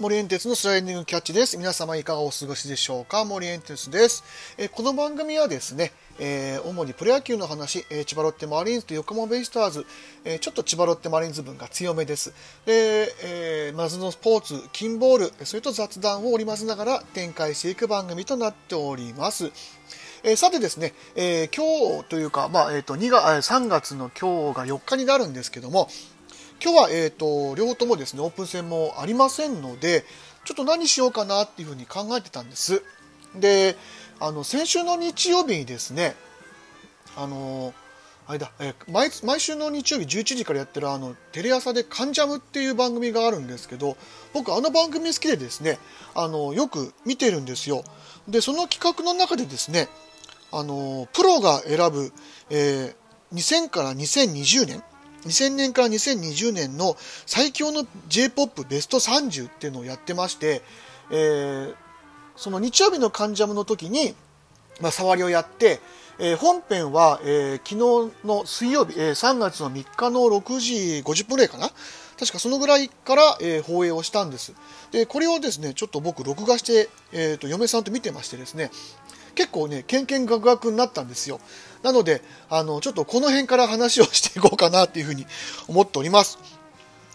森エンテツのスライディングキャッチです。皆様いかがお過ごしでしょうか。森エンテツです。この番組はですね、主にプロ野球の話、千葉ロッテマリーンズと横浜ベイスターズ、ちょっと千葉ロッテマリーンズ分が強めです。で、マズのスポーツ、金ボール、それと雑談を織り交ぜながら展開していく番組となっております。さてですね、今日というか、3月の今日が4日になるんですけども、今日は、両方ともですねオープン戦もありませんので、ちょっと何しようかなっていうふうに考えてたんです。で、先週の日曜日にですね、毎週の日曜日11時からやってるテレ朝でカンジャムっていう番組があるんですけど、僕あの番組好きでですね、よく見てるんですよ。で、その企画の中でですね、プロが選ぶ、2000から2020年2000年から2020年の最強の J-POP ベスト30っていうのをやってまして、その日曜日のカンジャムの時に、触りをやって、本編は、昨日の水曜日、3月の3日の6時50分ぐらいかな、確かそのぐらいから、放映をしたんです。で、これをですねちょっと僕録画して、嫁さんと見てましてですね、結構ねケンケンガクガクになったんですよ。なのでちょっとこの辺から話をしていこうかなっていうふうに思っております。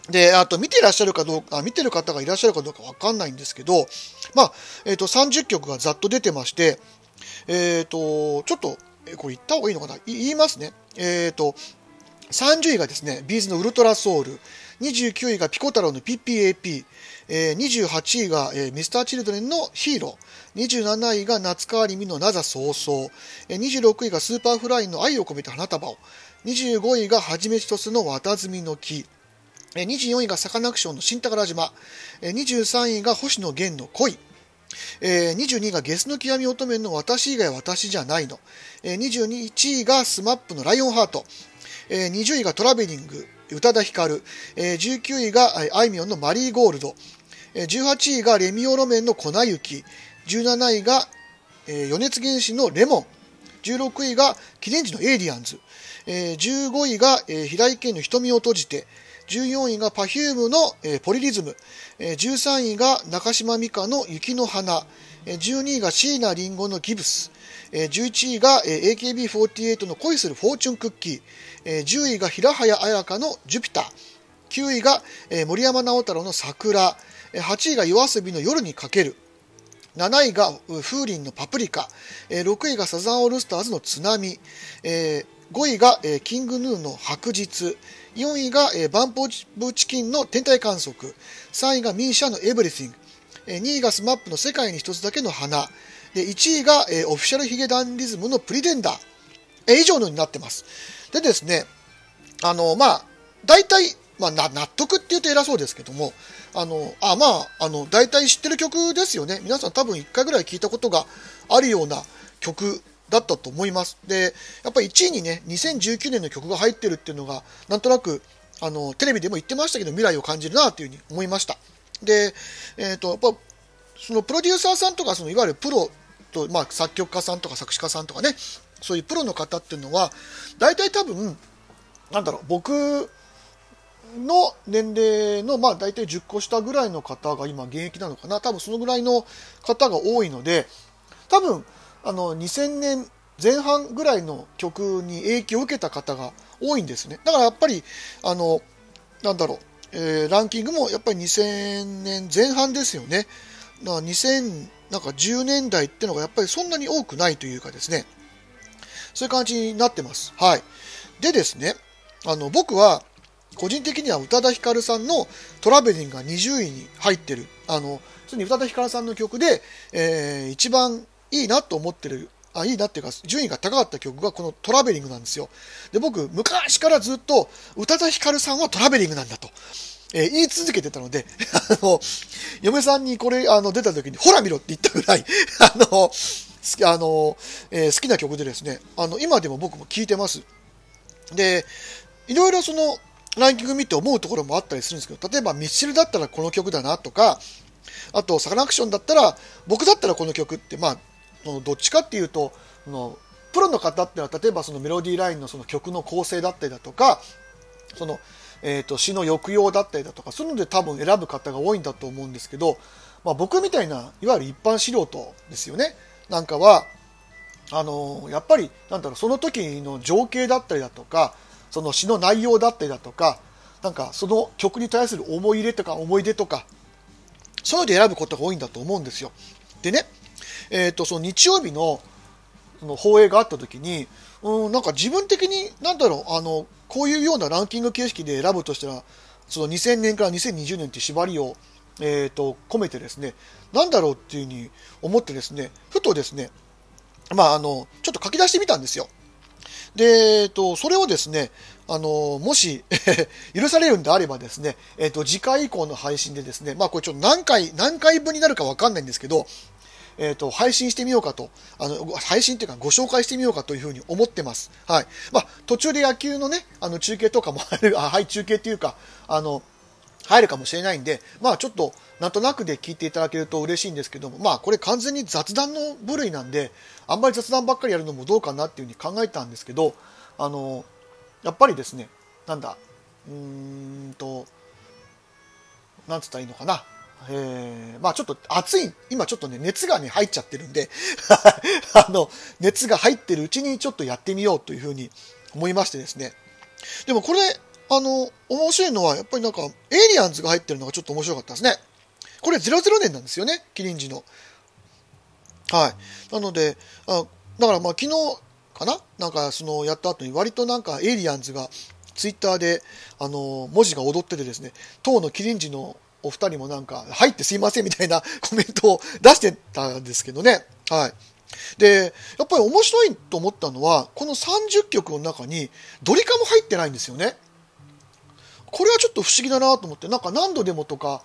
で、あと見てる方がいらっしゃるかどうかわかんないんですけど、30曲がざっと出てまして、ちょっとこれ言った方がいいのかな、言いますね。30位がですね B'z のウルトラソウル、29位がピコ太郎の PPAP、28位が、Mr.Children のヒーロー、27位が夏川りみのなざそうそう、26位が Superfly の愛を込めて花束を、25位がはじめひとつの綿摘みの木、24位がサカナクションの新宝島、23位が星野源の恋、22位がゲスの極み乙女の私以外私じゃないの、21位が SMAP のライオンハート、20位がトラベリング宇多田ヒカル、19位があいみょんのマリーゴールド、18位がレミオロメンの粉雪、17位が米津玄師のレモン、16位がキレンジのエイリアンズ、15位が平井堅の瞳を閉じて、14位が Perfume のポリリズム、13位が中島美嘉の雪の花、12位が椎名林檎のギブス、11位が AKB48 の恋するフォーチュンクッキー、10位が平早綾香のジュピター、9位が森山直太朗の桜、8位がYOASOBIの夜にかける、7位が風鈴のパプリカ、6位がサザンオールスターズの津波、5位がキングヌーの白日、4位がバンポブチキンの天体観測、3位がMISIAの Everything、2位がSMAPの世界に一つだけの花で、1位がオフィシャルヒゲダンディズムのプリテンダー、以上のになってます。でですね、大体、納得って言うと偉そうですけども、大体知ってる曲ですよね。皆さん多分1回ぐらい聞いたことがあるような曲だったと思います。で、やっぱり1位にね2019年の曲が入ってるっていうのが、なんとなくテレビでも言ってましたけど、未来を感じるなというふうに思いました。で、やっぱそのプロデューサーさんとか、そのいわゆるプロと、作曲家さんとか作詞家さんとかね、そういうプロの方っていうのは大体多分僕の年齢の大体10個下ぐらいの方が今現役なのかな、多分そのぐらいの方が多いので、多分2000年前半ぐらいの曲に影響を受けた方が多いんですね。だからやっぱりランキングもやっぱり2000年前半ですよね。2010年代ってのがやっぱりそんなに多くないというかですね、そういう感じになってます。はい。でですね、僕は個人的には宇多田ヒカルさんのトラベリングが20位に入ってる、宇多田ヒカルさんの曲で、一番いいなと思ってる、いいなっていうか順位が高かった曲がこのトラベリングなんですよ。で、僕昔からずっと宇多田ヒカルさんはトラベリングなんだと、言い続けてたので、嫁さんにこれ出た時にほら見ろって言ったぐらい好きな曲でですね、今でも僕も聴いてます。で、いろいろそのランキング見て思うところもあったりするんですけど、例えばミスチルだったらこの曲だなとか、あとサカナクションだったら僕だったらこの曲って、どっちかっていうとプロの方ってのは、例えばそのメロディーラインのその曲の構成だったりだとか、詩の抑揚だったりだとかそういうので多分選ぶ方が多いんだと思うんですけど、まあ、僕みたいないわゆる一般素人ですよねなんかはやっぱりなんだろうその時の情景だったりだとかその詩の内容だったりだとかなんかその曲に対する思い入れとか思い出とかそういうので選ぶことが多いんだと思うんですよ。でね、その日曜日の放映があった時になんか自分的になんだろうこういうようなランキング形式で選ぶとしたらその2000年から2020年って縛りを、込めてですねなんだろうっていうふうに思ってですねふとですねまあちょっと書き出してみたんですよ。で、それをですねもし許されるんであればですね、次回以降の配信でですねまあこれちょっと何回分になるか分かんないんですけど配信してみようかと配信というかご紹介してみようかというふうに思ってます。はい。まあ途中で野球のね中継とかも入る中継っていうか入るかもしれないんでまあちょっとなんとなくで聞いていただけると嬉しいんですけどもまあこれ完全に雑談の部類なんであんまり雑談ばっかりやるのもどうかなっていうふうに考えたんですけどやっぱりですねなんつったらいいのかな。まあちょっと暑い今ちょっとね熱がね入っちゃってるんで熱が入ってるうちにちょっとやってみようというふうに思いましてですね。でもこれ面白いのはやっぱりなんかエイリアンズが入ってるのがちょっと面白かったですね。これ00年なんですよねキリンジの。はい。なのでだからまあ昨日かななんかそのやった後に割となんかエイリアンズがツイッターで文字が踊っててですね当のキリンジのお二人もなんか入ってすいませんみたいなコメントを出してたんですけどね。はい。で、やっぱり面白いと思ったのはこの30曲の中にドリカも入ってないんですよね。これはちょっと不思議だなと思ってなんか何度でもとか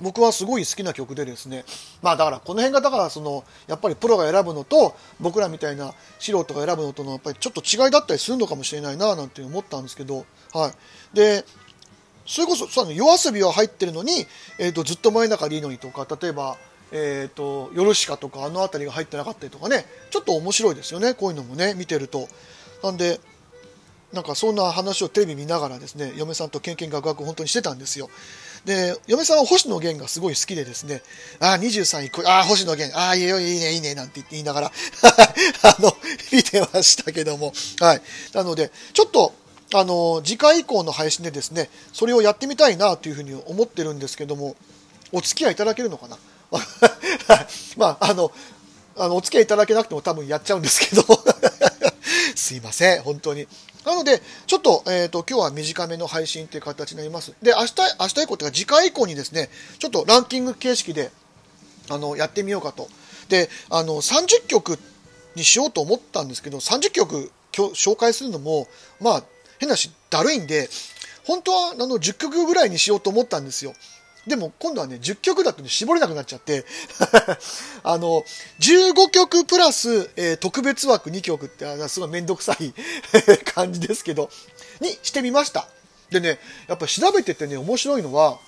僕はすごい好きな曲でですねまあだからこの辺がだからそのやっぱりプロが選ぶのと僕らみたいな素人が選ぶのとのやっぱりちょっと違いだったりするのかもしれないななんて思ったんですけど。はい。でそれこそYOASOBIは入ってるのに、ずっと前中でいいのにとか例えば、ヨルシカとかあの辺りが入ってなかったりとかねちょっと面白いですよねこういうのもね見てると。なんでなんかそんな話をテレビ見ながらですね嫁さんとケンケンガクガク本当にしてたんですよ。で嫁さんは星野源がすごい好きでですね23位あ星野源いいよいいねいいねなんて言って言いながら見てましたけども。はい。なのでちょっと次回以降の配信でですねそれをやってみたいなというふうに思ってるんですけどもお付き合いいただけるのかなまあお付き合いいただけなくても多分やっちゃうんですけどすいません本当に。なのでちょっと、今日は短めの配信という形になります。で明日以降というか次回以降にですねちょっとランキング形式でやってみようかと。で30曲にしようと思ったんですけど30曲紹介するのもまあ変なしだるいんで本当は10曲ぐらいにしようと思ったんですよ。でも今度はね10曲だと、ね、絞れなくなっちゃって15曲プラス、特別枠2曲ってすごいめんどくさい感じですけどにしてみました。でねやっぱ調べててね面白いのは、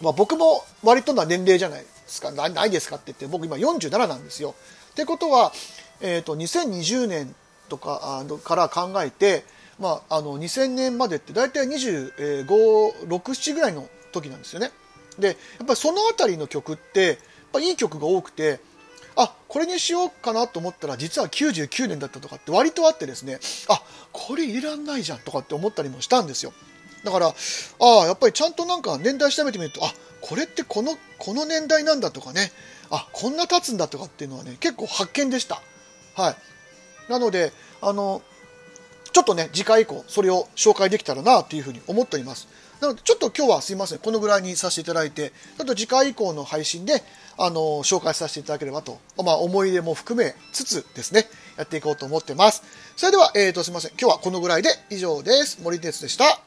まあ、僕も割とな年齢じゃないですかないですかって言って僕今47なんですよ。ってことは、2020年とかから考えてまあ、2000年までって大体25、6,7 ぐらいの時なんですよね。でやっぱりそのあたりの曲ってやっぱいい曲が多くてこれにしようかなと思ったら実は99年だったとかって割とあってですねこれ入れらんないじゃんとかって思ったりもしたんですよ。だからやっぱりちゃんとなんか年代調べてみるとこれってこの年代なんだとかねこんな経つんだとかっていうのはね結構発見でした。はい。なのでちょっとね次回以降それを紹介できたらなというふうに思っております。なのでちょっと今日はすいませんこのぐらいにさせていただいてちょっと次回以降の配信で紹介させていただければと、まあ、思い出も含めつつですねやっていこうと思ってます。それではすいません今日はこのぐらいで以上です。森哲でした。